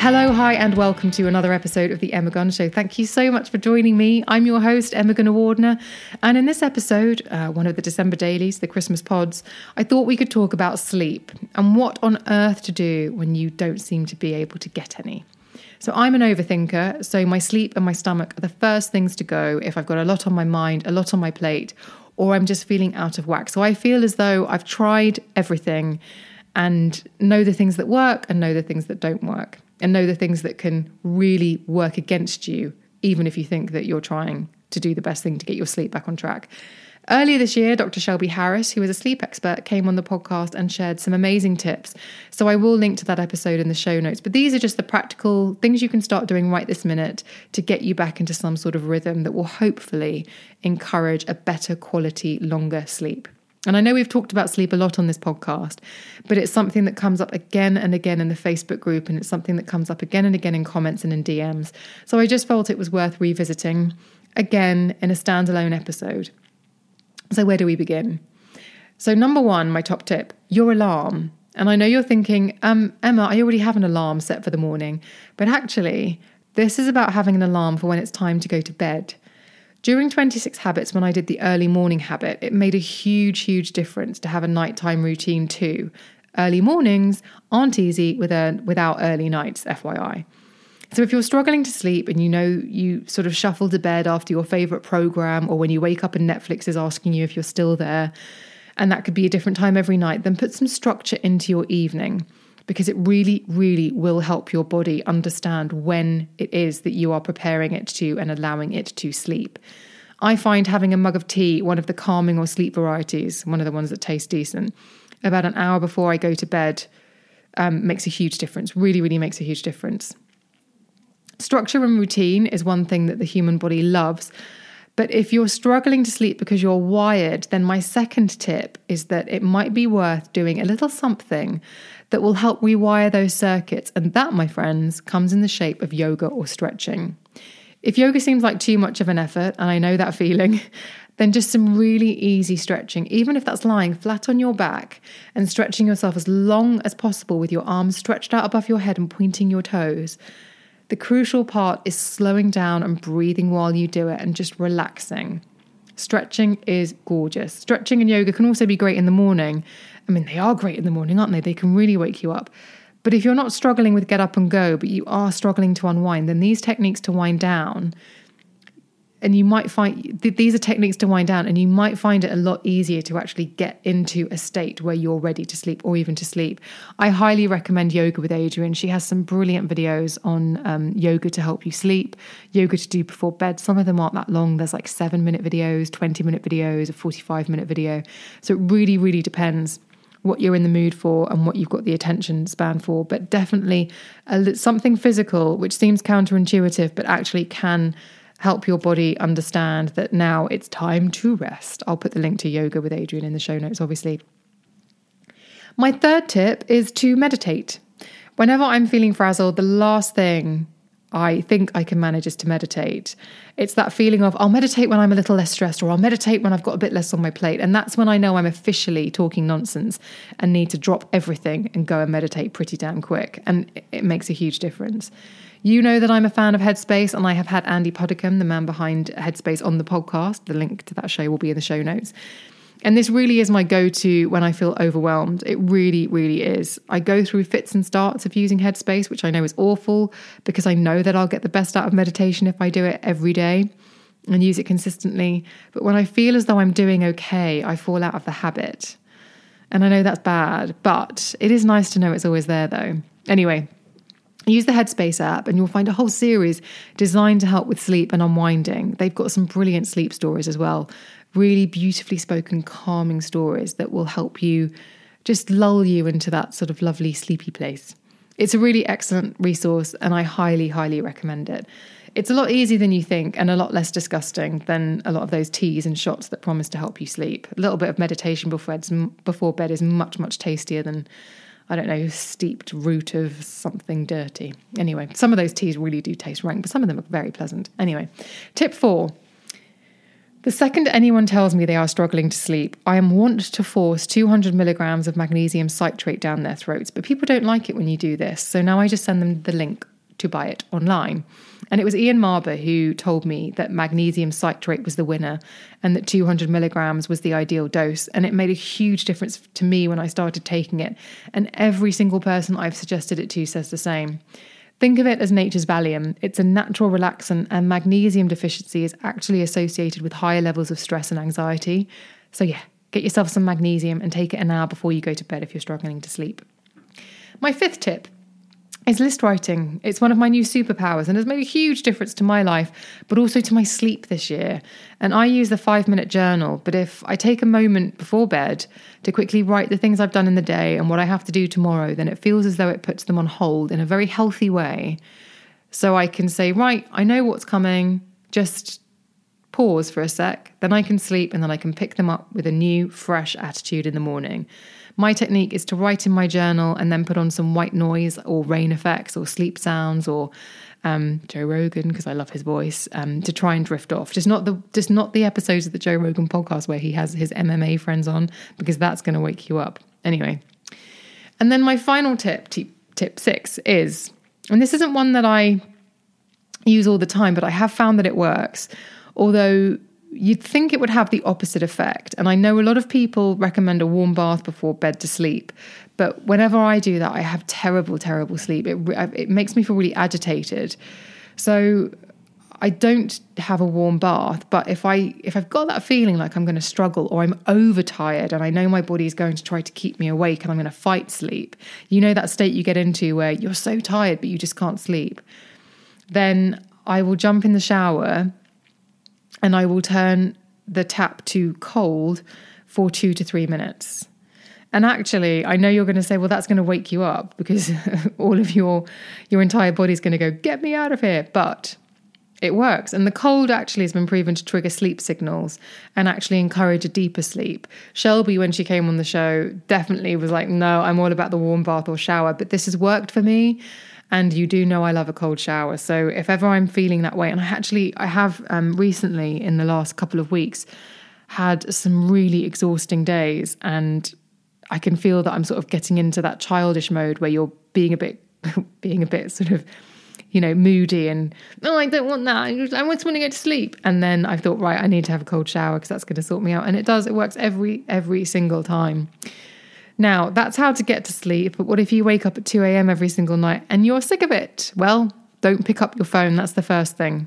Hello, hi, and welcome to another episode of the Emma Gunn Show. Thank you so much for joining me. I'm your host, Emma Gunn Varnder, and in this episode, one of the December dailies, the Christmas pods, I thought we could talk about sleep and what on earth to do when you don't seem to be able to get any. So I'm an overthinker, so my sleep and my stomach are the first things to go if I've got a lot on my mind, a lot on my plate, or I'm just feeling out of whack. So I feel as though I've tried everything and know the things that work and know the things that don't work. And know the things that can really work against you, even if you think that you're trying to do the best thing to get your sleep back on track. Earlier this year, Dr. Shelby Harris, who is a sleep expert, came on the podcast and shared some amazing tips. So I will link to that episode in the show notes. But these are just the practical things you can start doing right this minute to get you back into some sort of rhythm that will hopefully encourage a better quality, longer sleep. And I know we've talked about sleep a lot on this podcast, but it's something that comes up again and again in the Facebook group, and it's something that comes up again and again in comments and in DMs. So I just felt it was worth revisiting again in a standalone episode. So where do we begin? So number one, my top tip, your alarm. And I know you're thinking, Emma, I already have an alarm set for the morning. But actually, this is about having an alarm for when it's time to go to bed. During 26 Habits, when I did the early morning habit, it made a huge, huge difference to have a nighttime routine too. Early mornings aren't easy without early nights, FYI. So if you're struggling to sleep and you know you sort of shuffle to bed after your favourite programme, or when you wake up and Netflix is asking you if you're still there, and that could be a different time every night, then put some structure into your evening, because it really, really will help your body understand when it is that you are preparing it to and allowing it to sleep. I find having a mug of tea, one of the calming or sleep varieties, one of the ones that taste decent, about an hour before I go to bed makes a huge difference, really, really makes a huge difference. Structure and routine is one thing that the human body loves. But if you're struggling to sleep because you're wired, then my second tip is that it might be worth doing a little something that will help rewire those circuits. And that, my friends, comes in the shape of yoga or stretching. If yoga seems like too much of an effort, and I know that feeling, then just some really easy stretching, even if that's lying flat on your back and stretching yourself as long as possible with your arms stretched out above your head and pointing your toes. The crucial part is slowing down and breathing while you do it and just relaxing. Stretching is gorgeous. Stretching and yoga can also be great in the morning. I mean, they are great in the morning, aren't they? They can really wake you up. But if you're not struggling with get up and go, but you are struggling to unwind, then these techniques to wind down, and you might find it a lot easier to actually get into a state where you're ready to sleep or even to sleep. I highly recommend Yoga with Adriene. She has some brilliant videos on yoga to help you sleep, yoga to do before bed. Some of them aren't that long. There's like 7-minute videos, 20-minute videos, a 45-minute video. So it really, really depends what you're in the mood for and what you've got the attention span for. But definitely something physical, which seems counterintuitive, but actually can help your body understand that now it's time to rest. I'll put the link to Yoga with Adriene in the show notes, obviously. My third tip is to meditate. Whenever I'm feeling frazzled, the last thing I think I can manage is to meditate. It's that feeling of, I'll meditate when I'm a little less stressed, or I'll meditate when I've got a bit less on my plate. And that's when I know I'm officially talking nonsense and need to drop everything and go and meditate pretty damn quick. And it makes a huge difference. You know that I'm a fan of Headspace, and I have had Andy Puddicombe, the man behind Headspace, on the podcast. The link to that show will be in the show notes. And this really is my go-to when I feel overwhelmed. It really, really is. I go through fits and starts of using Headspace, which I know is awful, because I know that I'll get the best out of meditation if I do it every day and use it consistently. But when I feel as though I'm doing okay, I fall out of the habit. And I know that's bad, but it is nice to know it's always there though. Anyway, Use the Headspace app and you'll find a whole series designed to help with sleep and unwinding. They've got some brilliant sleep stories as well, really beautifully spoken, calming stories that will help you just lull you into that sort of lovely sleepy place. It's a really excellent resource and I highly, highly recommend it. It's a lot easier than you think and a lot less disgusting than a lot of those teas and shots that promise to help you sleep. A little bit of meditation before bed is much, much tastier than, I don't know, steeped root of something dirty. Anyway, some of those teas really do taste rank, but some of them are very pleasant. Anyway, tip 4. The second anyone tells me they are struggling to sleep, I am wont to force 200 milligrams of magnesium citrate down their throats, but people don't like it when you do this. So now I just send them the link to buy it online. And it was Ian Marber who told me that magnesium citrate was the winner and that 200 milligrams was the ideal dose. And it made a huge difference to me when I started taking it. And every single person I've suggested it to says the same. Think of it as nature's Valium. It's a natural relaxant, and magnesium deficiency is actually associated with higher levels of stress and anxiety. So yeah, get yourself some magnesium and take it an hour before you go to bed if you're struggling to sleep. My 5th tip is list writing. It's one of my new superpowers and has made a huge difference to my life, but also to my sleep this year. And I use the 5-minute journal, but if I take a moment before bed to quickly write the things I've done in the day and what I have to do tomorrow, then it feels as though it puts them on hold in a very healthy way. So I can say, right, I know what's coming, just pause for a sec, then I can sleep and then I can pick them up with a new, fresh attitude in the morning. My technique is to write in my journal and then put on some white noise or rain effects or sleep sounds or Joe Rogan, because I love his voice, to try and drift off. Just not the episodes of the Joe Rogan podcast where he has his MMA friends on, because that's going to wake you up. Anyway. And then my final tip 6 is, and this isn't one that I use all the time, but I have found that it works, although you'd think it would have the opposite effect. And I know a lot of people recommend a warm bath before bed to sleep. But whenever I do that, I have terrible, terrible sleep. It makes me feel really agitated. So I don't have a warm bath. But if I've got that feeling like I'm going to struggle or I'm overtired and I know my body's going to try to keep me awake and I'm going to fight sleep, you know that state you get into where you're so tired but you just can't sleep, then I will jump in the shower and I will turn the tap to cold for 2 to 3 minutes. And actually, I know you're going to say, well, that's going to wake you up because all of your entire body's going to go, get me out of here. But it works. And the cold actually has been proven to trigger sleep signals and actually encourage a deeper sleep. Shelby, when she came on the show, definitely was like, no, I'm all about the warm bath or shower, but this has worked for me. And you do know I love a cold shower. So if ever I'm feeling that way, and I have recently in the last couple of weeks had some really exhausting days, and I can feel that I'm sort of getting into that childish mode where you're being a bit sort of, you know, moody and, no, I don't want that. I just want to go to sleep. And then I thought, right, I need to have a cold shower because that's going to sort me out. And it does. It works every single time. Now, that's how to get to sleep, but what if you wake up at 2 a.m. every single night and you're sick of it? Well, don't pick up your phone, that's the first thing.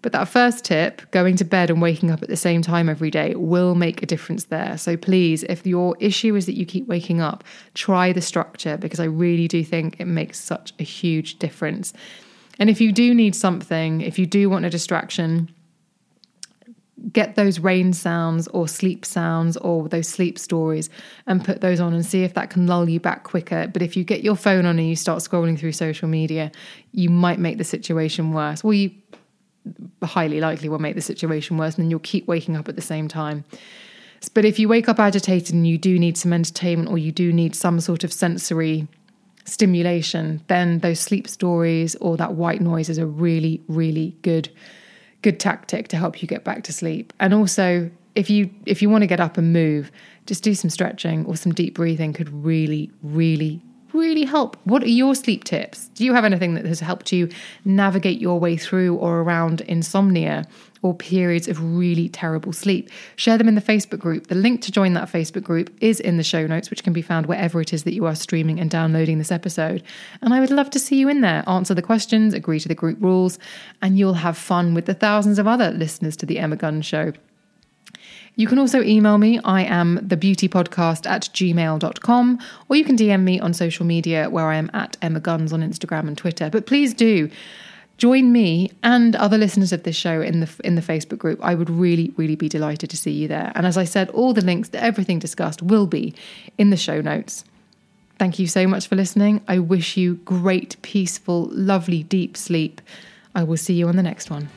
But that first tip, going to bed and waking up at the same time every day, will make a difference there. So please, if your issue is that you keep waking up, try the structure, because I really do think it makes such a huge difference. And if you do need something, if you do want a distraction, get those rain sounds or sleep sounds or those sleep stories and put those on and see if that can lull you back quicker. But if you get your phone on and you start scrolling through social media, you might make the situation worse. Well, you highly likely will make the situation worse, and then you'll keep waking up at the same time. But if you wake up agitated and you do need some entertainment or you do need some sort of sensory stimulation, then those sleep stories or that white noise is a really, really good tactic to help you get back to sleep. And also, if you want to get up and move, just do some stretching or some deep breathing could really, really, really help. What are your sleep tips? Do you have anything that has helped you navigate your way through or around insomnia or periods of really terrible sleep? Share them in the Facebook group. The link to join that Facebook group is in the show notes, which can be found wherever it is that you are streaming and downloading this episode. And I would love to see you in there. Answer the questions, agree to the group rules, and you'll have fun with the thousands of other listeners to The Emma Gunn Show. You can also email me. I am thebeautypodcast@gmail.com, or you can DM me on social media where I am at Emma Guns on Instagram and Twitter. But please do join me and other listeners of this show in the Facebook group. I would really, really be delighted to see you there. And as I said, all the links to everything discussed will be in the show notes. Thank you so much for listening. I wish you great, peaceful, lovely, deep sleep. I will see you on the next one.